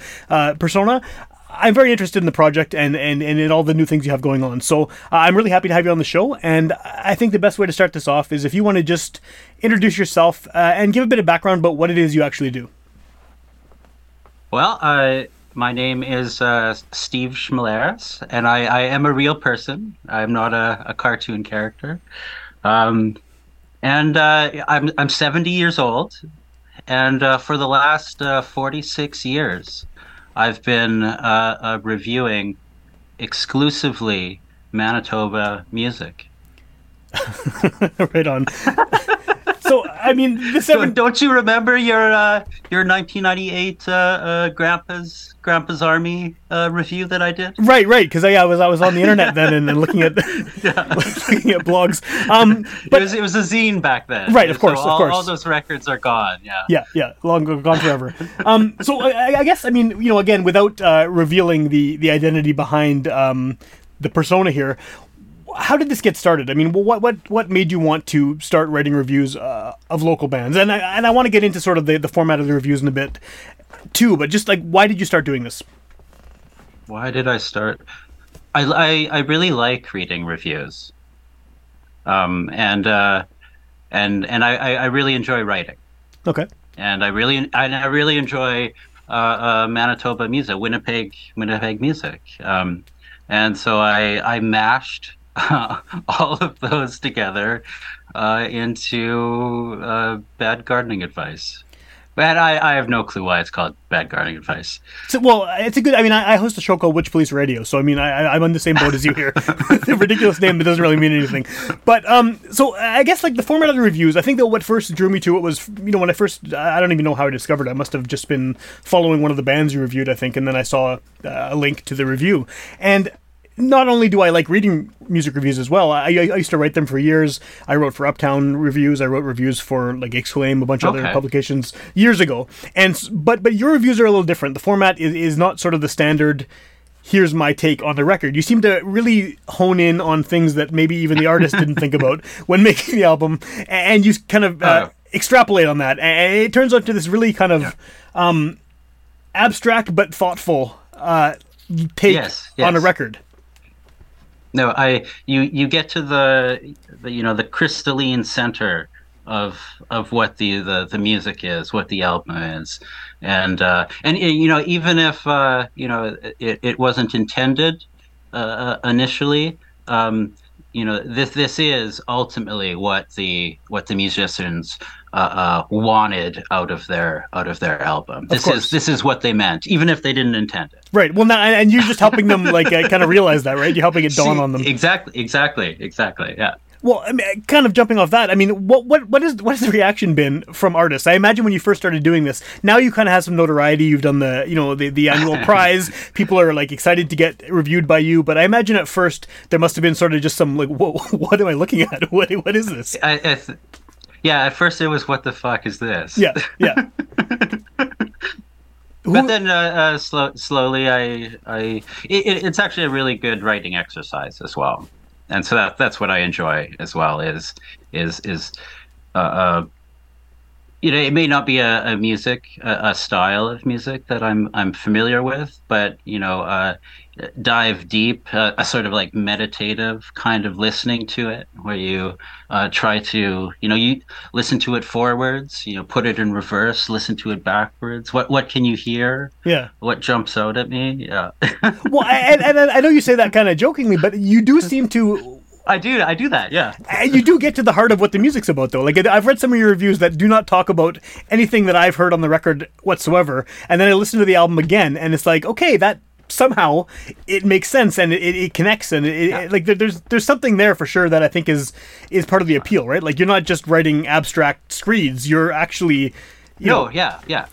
persona, I'm very interested in the project and in all the new things you have going on. So I'm really happy to have you on the show, and I think the best way to start this off is if you want to just introduce yourself and give a bit of background about what it is you actually do. Well, my name is Steve Schmolaris, and I am a real person. I'm not a cartoon character. I'm 70 years old, and for the last 46 years, I've been reviewing exclusively Manitoba music. Right on. So, I mean, don't you remember your 1998 Grandpa's Army review that I did? Right, because I was on the internet then and looking at looking at blogs. But it was a zine back then. Right, of course. All those records are gone. Yeah, long gone forever. I guess, I mean, you know, again, without revealing the identity behind the persona here. How did this get started? I mean, what made you want to start writing reviews of local bands? And I want to get into sort of the format of the reviews in a bit too, but just like, why did you start doing this? Why did I start? I really like reading reviews, and I really enjoy writing. Okay. And I really enjoy Manitoba music, Winnipeg music, and so I mashed all of those together into Bad Gardening Advice. But I have no clue why it's called Bad Gardening Advice. So, well, it's a good... I mean, I host a show called Witchpolice Radio, so I mean, I'm on the same boat as you here. It's a ridiculous name that doesn't really mean anything. But, so I guess, like, the format of the reviews, I think that what first drew me to it was, you know, when I first... I don't even know how I discovered it. I must have just been following one of the bands you reviewed, I think, and then I saw a link to the review. And... not only do I like reading music reviews as well, I used to write them for years. I wrote for Uptown Reviews. I wrote reviews for, like, Exclaim, a bunch of other publications years ago. And but your reviews are a little different. The format is not sort of the standard, here's my take on the record. You seem to really hone in on things that maybe even the artist didn't think about when making the album. And you kind of extrapolate on that. And it turns out to this really kind of abstract but thoughtful take on a record. No, you get to the you know, the crystalline center of what the music is, what the album is, and you know, even if you know, it wasn't intended initially, you know, this is ultimately what the musicians wanted out of their album. This is what they meant, even if they didn't intend it. Right. Well, now, and you're just helping them, like, kind of realize that, right? You're helping it dawn on them. Exactly. Yeah. Well, I mean, kind of jumping off that, I mean, what has the reaction been from artists? I imagine when you first started doing this, now you kind of have some notoriety. You've done the annual prize. People are like excited to get reviewed by you. But I imagine at first there must have been sort of just some like, whoa, what am I looking at? What is this? Yeah, at first it was, what the fuck is this? Yeah, yeah. But then slowly, it's actually a really good writing exercise as well. And so that's what I enjoy as well is you know, it may not be a style of music that I'm familiar with, but you know, dive deep, a sort of like meditative kind of listening to it, where you try to, you know, you listen to it forwards, you know, put it in reverse, listen to it backwards. What can you hear? Yeah. What jumps out at me? Yeah. Well, and I know you say that kind of jokingly, but you do seem to. I do that, yeah. And you do get to the heart of what the music's about, though. Like, I've read some of your reviews that do not talk about anything that I've heard on the record whatsoever, and then I listen to the album again, and it's like, okay, that somehow it makes sense, and it connects, and there's something there for sure that I think is part of the appeal, right? Like, you're not just writing abstract screeds, you're actually... You know. There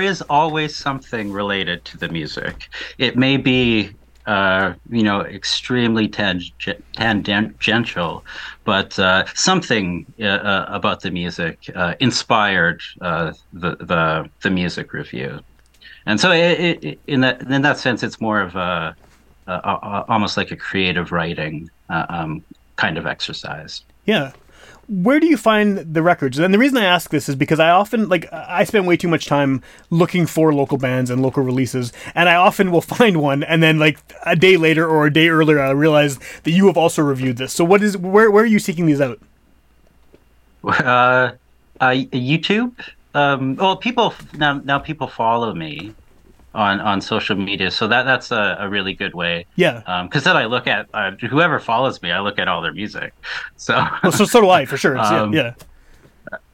is always something related to the music. It may be... extremely tangential, but something about the music inspired the music review, and so in that sense, it's more of a almost like a creative writing kind of exercise. Yeah. Where do you find the records? And the reason I ask this is because I often, like, I spend way too much time looking for local bands and local releases, and I often will find one, and then, like, a day later or a day earlier, I realize that you have also reviewed this. So where are you seeking these out? YouTube. Well, people now people follow me on social media, so that's a really good way. Yeah. Because then I look at whoever follows me, I look at all their music. So so do I, for sure. Yeah.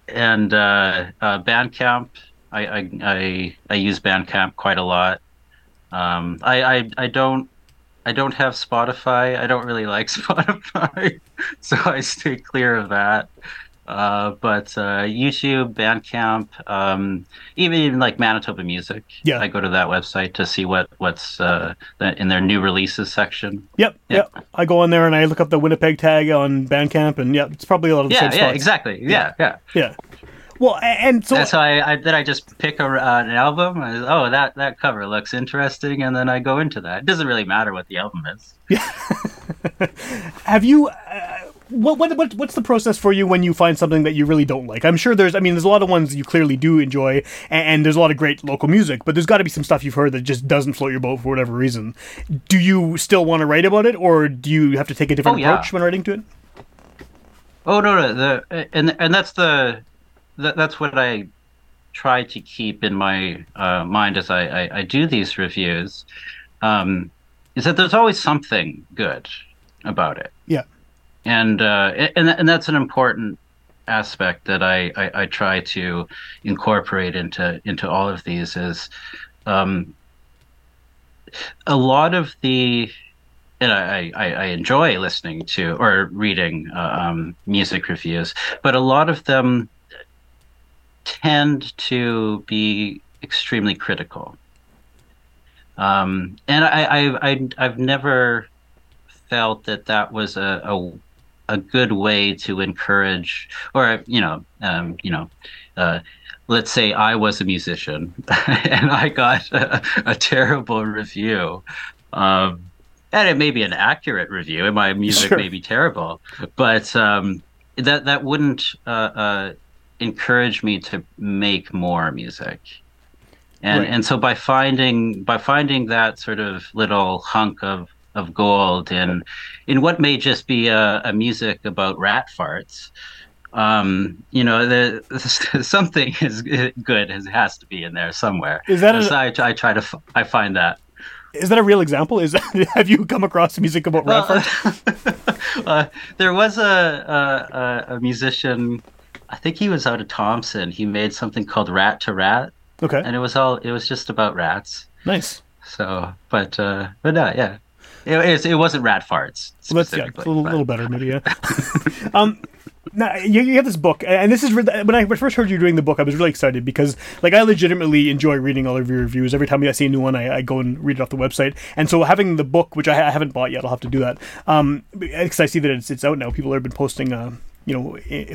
And Bandcamp, I use Bandcamp quite a lot. I don't have Spotify. I don't really like Spotify, so I stay clear of that. But YouTube, Bandcamp, even like Manitoba Music. Yeah. I go to that website to see what's in their new releases section. Yep. I go on there and I look up the Winnipeg tag on Bandcamp, and it's probably a lot of the same spots. Yeah, exactly. Yeah. Well, and so... Then I just pick an album. That cover looks interesting, and then I go into that. It doesn't really matter what the album is. Yeah. Have you... What's the process for you when you find something that you really don't like? I'm sure there's a lot of ones you clearly do enjoy, and there's a lot of great local music, but there's got to be some stuff you've heard that just doesn't float your boat for whatever reason. Do you still want to write about it, or do you have to take a different approach when writing to it? Oh no, that's what I try to keep in my mind as I do these reviews, is that there's always something good about it. Yeah. And that's an important aspect that I try to incorporate into all of these is a lot of the, and I enjoy listening to or reading music reviews, but a lot of them tend to be extremely critical. And I've never felt that was a good way to encourage, or let's say I was a musician and I got a terrible review, and it may be an accurate review, and my music may be terrible, but that wouldn't encourage me to make more music. And right. And so by finding that sort of little hunk of gold in what may just be a music about rat farts, something is good has to be in there somewhere. Is that? I find that. Is that a real example? Have you come across music about rat farts? There was a musician, I think he was out of Thompson. He made something called Rat to Rat. Okay. And it was just about rats. Nice. So, but no, yeah. It wasn't rat farts. That's a little better, maybe. Yeah. Now, you have this book, and this is when I first heard you doing the book, I was really excited because, like, I legitimately enjoy reading all of your reviews. Every time I see a new one, I go and read it off the website. And so having the book, which I haven't bought yet, I'll have to do that, because I see that it's out now. People have been posting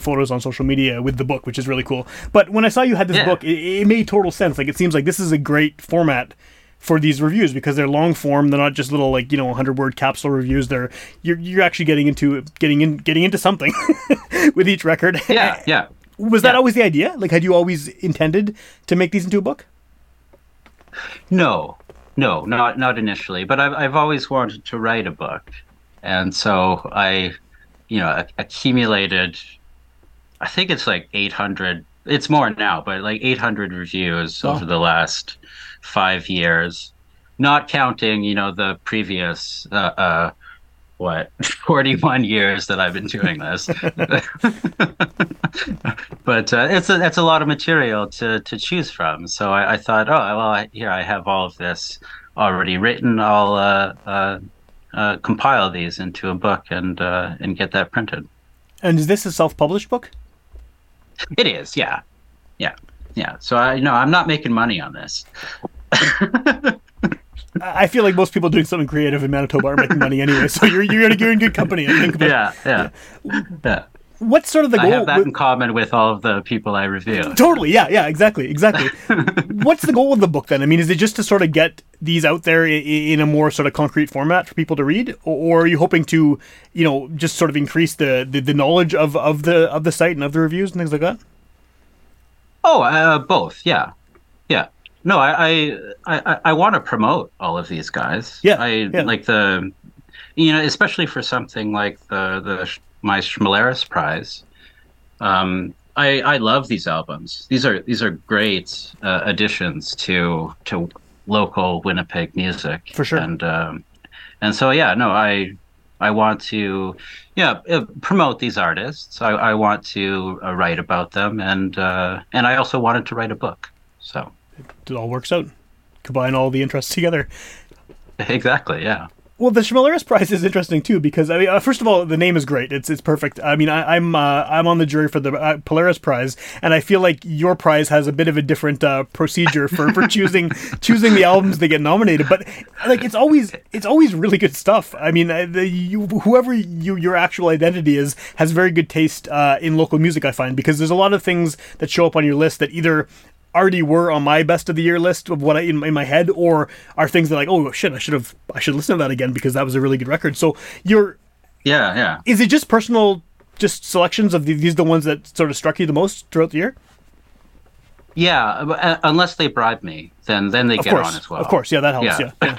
photos on social media with the book, which is really cool. But when I saw you had this book, it made total sense. Like, it seems like this is a great format for these reviews because they're long form. They're not just little 100-word capsule reviews. They're you're actually getting into something with each record. Yeah, yeah. Was that always the idea? Like, had you always intended to make these into a book? No, not initially. But I've always wanted to write a book, and so I, accumulated. I think it's 800. It's more now, but 800 reviews over the last 5 years, not counting the previous 41 years that I've been doing this. But that's a lot of material to choose from. So I thought, here I have all of this already written. I'll compile these into a book and get that printed. And is this a self-published book? It is, yeah. So I'm not making money on this. I feel like most people doing something creative in Manitoba are making money anyway. So you're in good company, I think. Yeah. What's sort of the goal? I have that in common with all of the people I review. Totally, yeah, exactly. What's the goal of the book then? I mean, is it just to sort of get these out there in a more sort of concrete format for people to read, or are you hoping to, just sort of increase the knowledge of the site and of the reviews and things like that? Oh, both, yeah. No, I want to promote all of these guys. Yeah, especially for something like my Schmolaris Prize. I love these albums. These are great additions to local Winnipeg music. For sure. And so I want to promote these artists. I want to write about them, and I also wanted to write a book. So it all works out. Combine all the interests together. Exactly. Yeah. Well, the Schmolaris Prize is interesting too because, I mean, first of all, the name is great. It's perfect. I mean, I'm on the jury for the Polaris Prize, and I feel like your prize has a bit of a different procedure for choosing the albums that get nominated. But it's always really good stuff. I mean, your actual identity is has very good taste in local music, I find, because there's a lot of things that show up on your list that either already were on my best of the year list of what I in my head, or are things that I should listen to that again because that was a really good record. So is it just personal, just selections of these the ones that sort of struck you the most throughout the year? Yeah, unless they bribe me, then they get on as well. Of course, yeah, that helps. Yeah.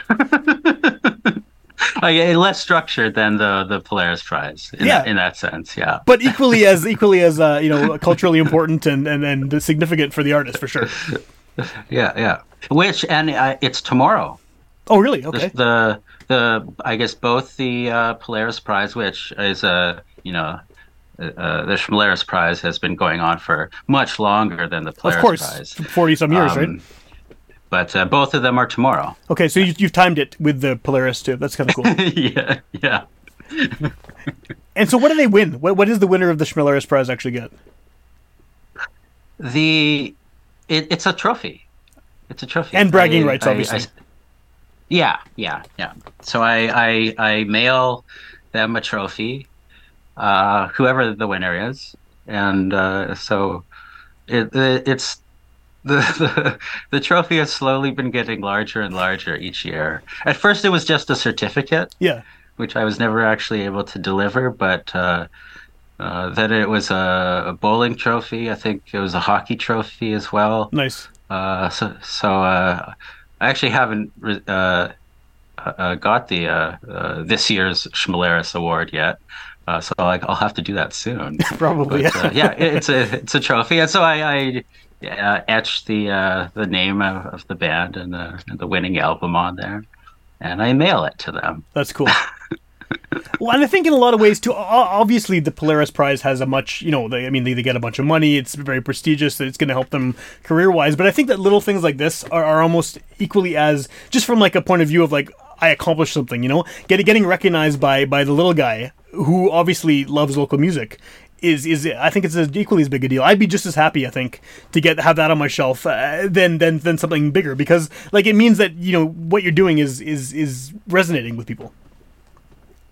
Less structured than the Polaris Prize in that sense, yeah. But equally as culturally important and significant for the artist for sure. Yeah. Which it's tomorrow. Oh, really? Okay. The I guess both the Polaris Prize, which is the Schmolaris Prize has been going on for much longer than the Polaris Prize. 40-some years, right? But both of them are tomorrow. Okay, so you've timed it with the Polaris too. That's kind of cool. yeah. And so, what do they win? What does the winner of the Schmolaris Prize actually get? It's a trophy. It's a trophy. And bragging rights, obviously. Yeah. So I mail them a trophy, whoever the winner is, and so it's. The trophy has slowly been getting larger and larger each year. At first, it was just a certificate, which I was never actually able to deliver. But then it was a bowling trophy. I think it was a hockey trophy as well. Nice. So I actually haven't got the this year's Schmolaris Award yet. So I'll have to do that soon. Probably. But, it's a trophy, and so I etch the name of the band and the winning album on there, and I mail it to them. That's cool. Well, and I think in a lot of ways too. Obviously, the Polaris Prize has a much, they get a bunch of money. It's very prestigious. It's going to help them career wise. But I think that little things like this are almost equally as, just from a point of view of I accomplished something, you know? Getting recognized by the little guy who obviously loves local music is I think it's equally as big a deal. I'd be just as happy, I think, to have that on my shelf than something bigger, because like it means that, you know, what you're doing is resonating with people.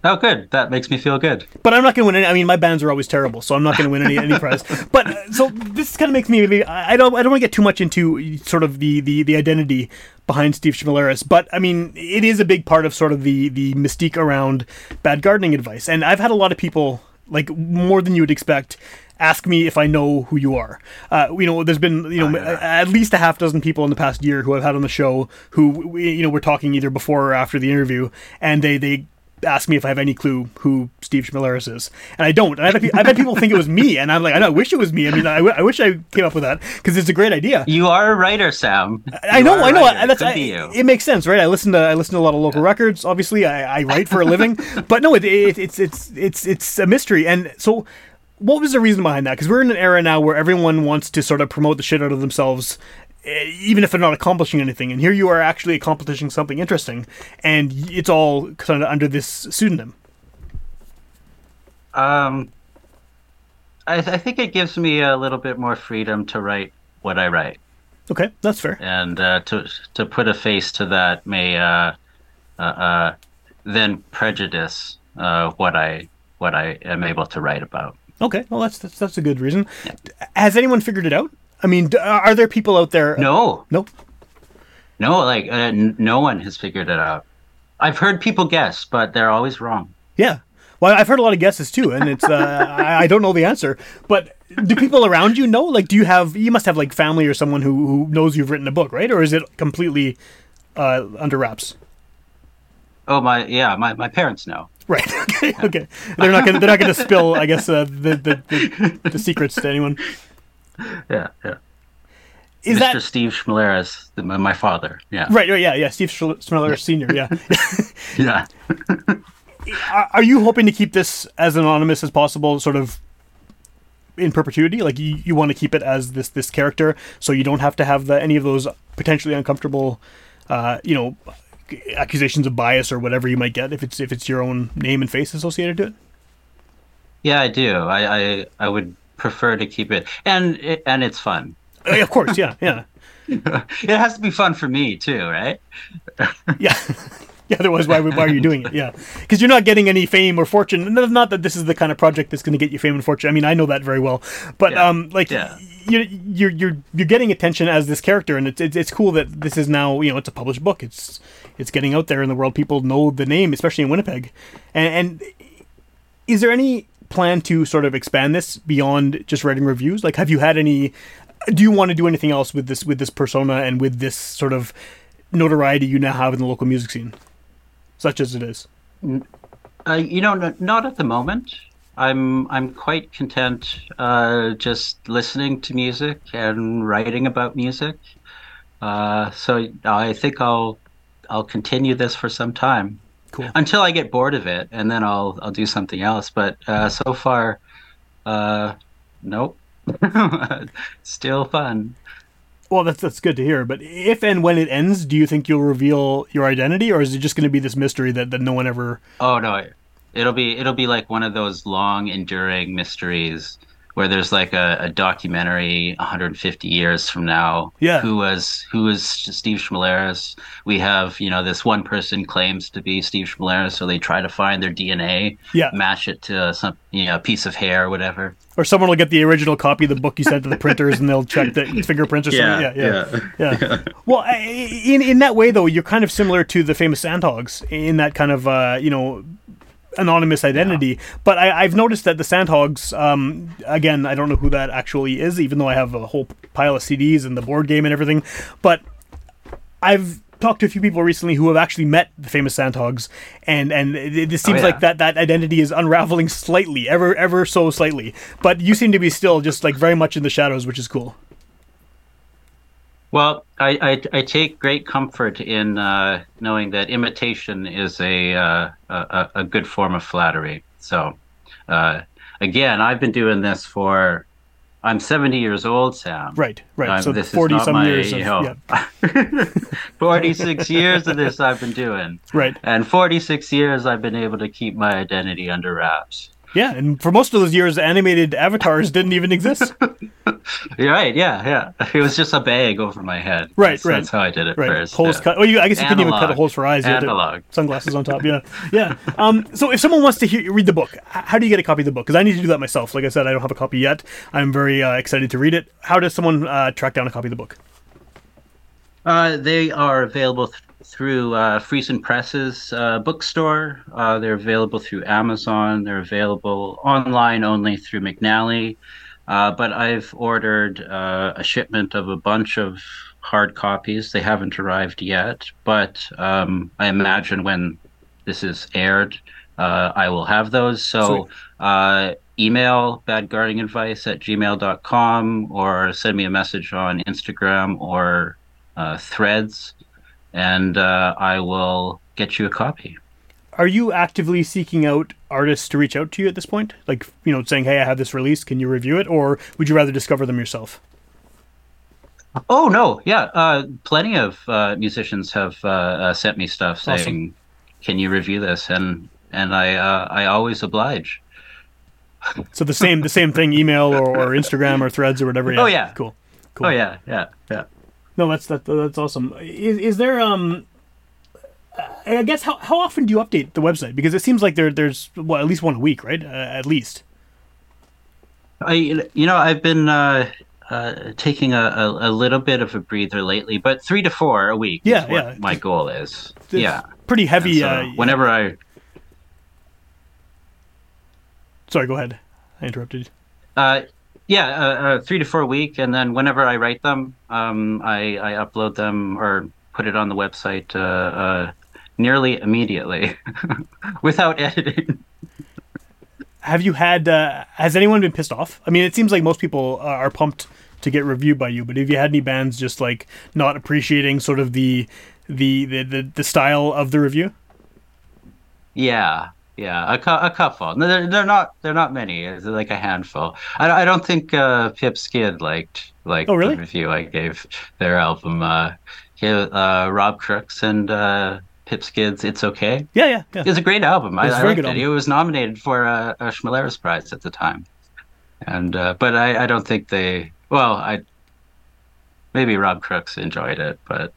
Oh, good. That makes me feel good. But I'm not going to win any. I mean, my bands are always terrible, so I'm not going to win any prize. But so this kind of makes me. I don't want to get too much into sort of the identity behind Steve Schmolaris, but I mean, it is a big part of sort of the mystique around Bad Gardening Advice. And I've had a lot of people, like more than you would expect, ask me if I know who you are. You know, there's been, you know, at least a half dozen people in the past year who I've had on the show who, you know, we're talking either before or after the interview, and they ask me if I have any clue who Steve Schmolaris is. And I don't. And I've had people think it was me, and I'm like, I know, I wish it was me. I mean, I wish I came up with that, because it's a great idea. You are a writer, Sam. I know. It makes sense, right? I listen to a lot of local records, obviously. I write for a living. But no, it's a mystery. And so what was the reason behind that? Because we're in an era now where everyone wants to sort of promote the shit out of themselves, even if they're not accomplishing anything. And here you are actually accomplishing something interesting, and it's all kind of under this pseudonym. I think it gives me a little bit more freedom to write what I write. Okay, that's fair. And to put a face to that may then prejudice what I am able to write about. Okay, well that's a good reason. Yeah. Has anyone figured it out? I mean, are there people out there? No. No, like no one has figured it out. I've heard people guess, but they're always wrong. Yeah. Well, I've heard a lot of guesses too, and it's I don't know the answer. But do people around you know? Like, you must have like family or someone who knows you've written a book, right? Or is it completely under wraps? Oh, my parents know. Right. Okay. They're not gonna spill, I guess, the secrets to anyone. Yeah. Is Mr. that Steve Schmolaris, my father? Yeah. Right. Yeah. Steve Schmolaris Senior. Yeah. Yeah. Are you hoping to keep this as anonymous as possible, sort of in perpetuity? Like you want to keep it as this character, so you don't have to have any of those potentially uncomfortable, you know, accusations of bias or whatever you might get if it's your own name and face associated to it. Yeah, I do. I would prefer to keep it, and it's fun. Of course, yeah. It has to be fun for me too, right? yeah. Otherwise, why are you doing it? Yeah, because you're not getting any fame or fortune. Not that this is the kind of project that's going to get you fame and fortune. I mean, I know that very well. But you're getting attention as this character, and it's cool that this is now, you know, it's a published book. It's getting out there in the world. People know the name, especially in Winnipeg. And is there any plan to sort of expand this beyond just writing reviews? Like, have you had any, do you want to do anything else with this persona and with this sort of notoriety you now have in the local music scene, such as it is? You know, not at the moment. I'm quite content just listening to music and writing about music. So I think I'll continue this for some time. Cool. Until I get bored of it, and then I'll do something else. But so far, nope. Still fun. Well, that's good to hear. But if and when it ends, do you think you'll reveal your identity, or is it just going to be this mystery that no one ever? Oh no, it'll be like one of those long, enduring mysteries where there's like a documentary 150 years from now. Yeah. Who is Steve Schmolaris? We have, you know, this one person claims to be Steve Schmolaris, so they try to find their DNA, match it to some, you know, piece of hair or whatever. Or someone will get the original copy of the book you sent to the printers and they'll check the fingerprints or something. Yeah. Well, in that way, though, you're kind of similar to the famous Sandhogs in that kind of, you know, anonymous identity. Yeah. But I've noticed that the Sandhogs, again, I don't know who that actually is, even though I have a whole pile of CDs and the board game and everything, but I've talked to a few people recently who have actually met the famous Sandhogs, and this seems like that identity is unraveling slightly, ever so slightly, but you seem to be still just like very much in the shadows, which is cool. Well, I take great comfort in knowing that imitation is a good form of flattery. So, again, I've been doing this for I'm 70 years old, Sam. Right. So 40-some years of... Yeah. 46 years of this I've been doing. Right. And 46 years I've been able to keep my identity under wraps. Yeah, and for most of those years, animated avatars didn't even exist. Right, yeah. It was just a bag over my head. Right. That's how I did it first. Holes cut. Oh, I guess you couldn't even cut holes for eyes. Analog. Sunglasses on top, yeah. So if someone wants to read the book, how do you get a copy of the book? Because I need to do that myself. Like I said, I don't have a copy yet. I'm very excited to read it. How does someone track down a copy of the book? They are available through Friesen Press's bookstore. They're available through Amazon. They're available online only through McNally. But I've ordered a shipment of a bunch of hard copies. They haven't arrived yet, but I imagine when this is aired, I will have those. So email badgardeningadvice@gmail.com or send me a message on Instagram or Threads. And I will get you a copy. Are you actively seeking out artists to reach out to you at this point? Like, saying, hey, I have this release. Can you review it? Or would you rather discover them yourself? Oh, no. Yeah. Plenty of musicians have sent me stuff saying, can you review this? And I always oblige. So the same thing, email or Instagram or Threads or whatever. Yeah. Oh, yeah. Cool. Oh, yeah. No, that's awesome. Is there I guess how often do you update the website? Because it seems like there's at least one a week, right? At least. I've been taking a little bit of a breather lately, but 3 to 4 a week is what my goal is. It's pretty heavy. So whenever I. Sorry, go ahead. I interrupted. 3 to 4 a week, and then whenever I write them, I upload them or put it on the website nearly immediately without editing. Have you had? Has anyone been pissed off? I mean, it seems like most people are pumped to get reviewed by you, but have you had any bands just like not appreciating sort of the style of the review? Yeah. Yeah, a couple. No, they're not many. It's like a handful. I don't think Pip Skid liked the review I gave their album. Rob Crooks and Pip Skid's "It's Okay." Yeah. It's a great album. I liked it. It was nominated for a Schmolaris Prize at the time, and but I don't think they. Well, maybe Rob Crooks enjoyed it, but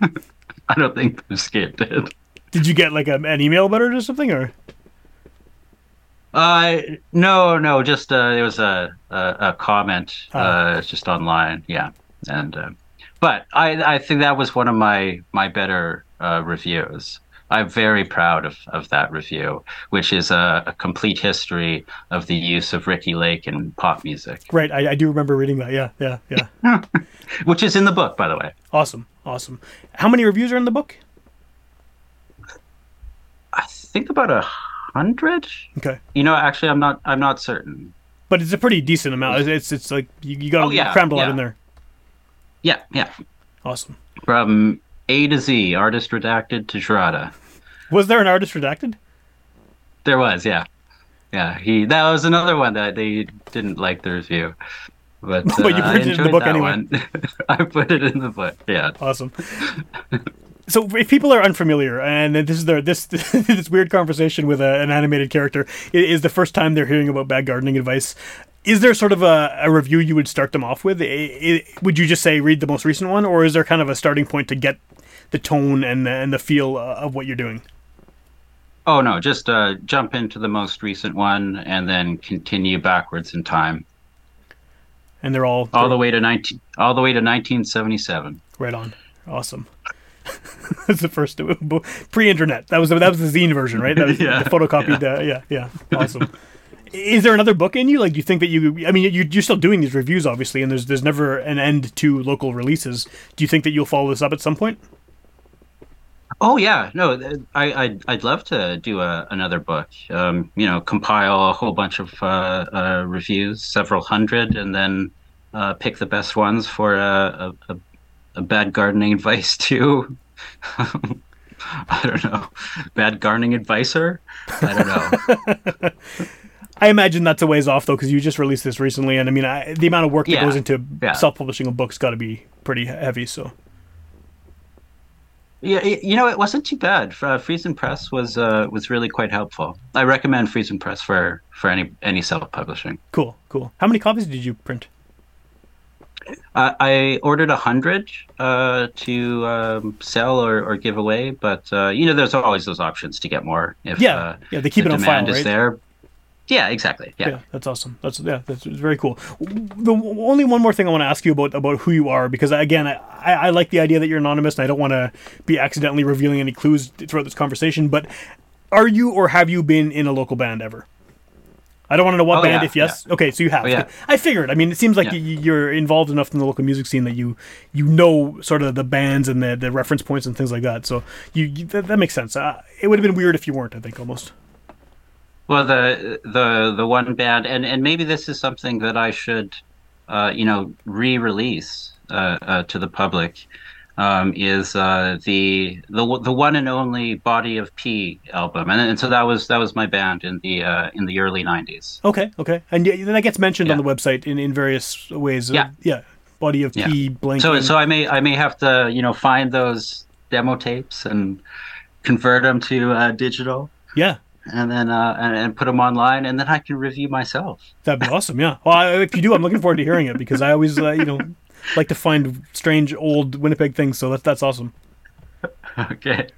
I don't think Pip Skid did. Did you get like an email about it or something, or? No, just there was a comment just online, and but I think that was one of my better reviews. I'm very proud of that review, which is a complete history of the use of Ricky Lake in pop music. Right, I do remember reading that. Yeah. Which is in the book, by the way. Awesome. How many reviews are in the book? I think about 100. Okay. Actually, I'm not certain. But it's a pretty decent amount. It's like you got crammed a lot in there. Yeah. Awesome. From A to Z, artist redacted to Shraddha. Was there an artist redacted? There was, yeah. Yeah, that was another one that they didn't like the review. But you put it in the book anyway. I put it in the book, yeah. Awesome. So if people are unfamiliar, and this is this weird conversation with an animated character is the first time they're hearing about Bad Gardening Advice, is there sort of a review you would start them off with? Would you just say read the most recent one, or is there kind of a starting point to get the tone and the feel of what you're doing? Oh, no, just jump into the most recent one and then continue backwards in time. And they're all the way to 1977. Right on. Awesome. That's the first pre-internet. That was the zine version, right? That was the photocopied. Yeah. Awesome. Is there another book in you? Like, do you think that you? I mean, you're still doing these reviews, obviously, and there's never an end to local releases. Do you think that you'll follow this up at some point? Oh yeah, no, I'd love to do another book. Compile a whole bunch of reviews, several hundred, and then pick the best ones for a Bad Gardening Advice too. I don't know. Bad Gardening Advisor? I don't know. I imagine that's a ways off, though, because you just released this recently, and I mean, the amount of work that goes into self-publishing a book's got to be pretty heavy, so... Yeah, you know, it wasn't too bad. Friesen Press was really quite helpful. I recommend Friesen Press for any self-publishing. Cool. How many copies did you print? I ordered 100 to sell or give away, but you know, there's always those options to get more if they keep it on file, right? Is there. Yeah, exactly. Yeah, that's awesome. That's very cool. The only one more thing I want to ask you about who you are, because again, I like the idea that you're anonymous, and I don't want to be accidentally revealing any clues throughout this conversation. But are you or have you been in a local band ever? I don't want to know what band. Yeah, if yes, okay, so you have. Yeah. I figured. I mean, it seems like you're involved enough in the local music scene that you know sort of the bands and the reference points and things like that. So that makes sense. It would have been weird if you weren't. I think almost. Well, the one band, and maybe this is something that I should, re-release to the public, is the one and only Body of P album, and so that was my band in the early '90s. Okay, and that gets mentioned on the website in various ways. Body of P blank. So I may have to find those demo tapes and convert them to digital. Yeah. And then and put them online, and then I can review myself. That'd be awesome, yeah. Well, if you do, I'm looking forward to hearing it, because I always, like to find strange old Winnipeg things, so that's awesome. Okay.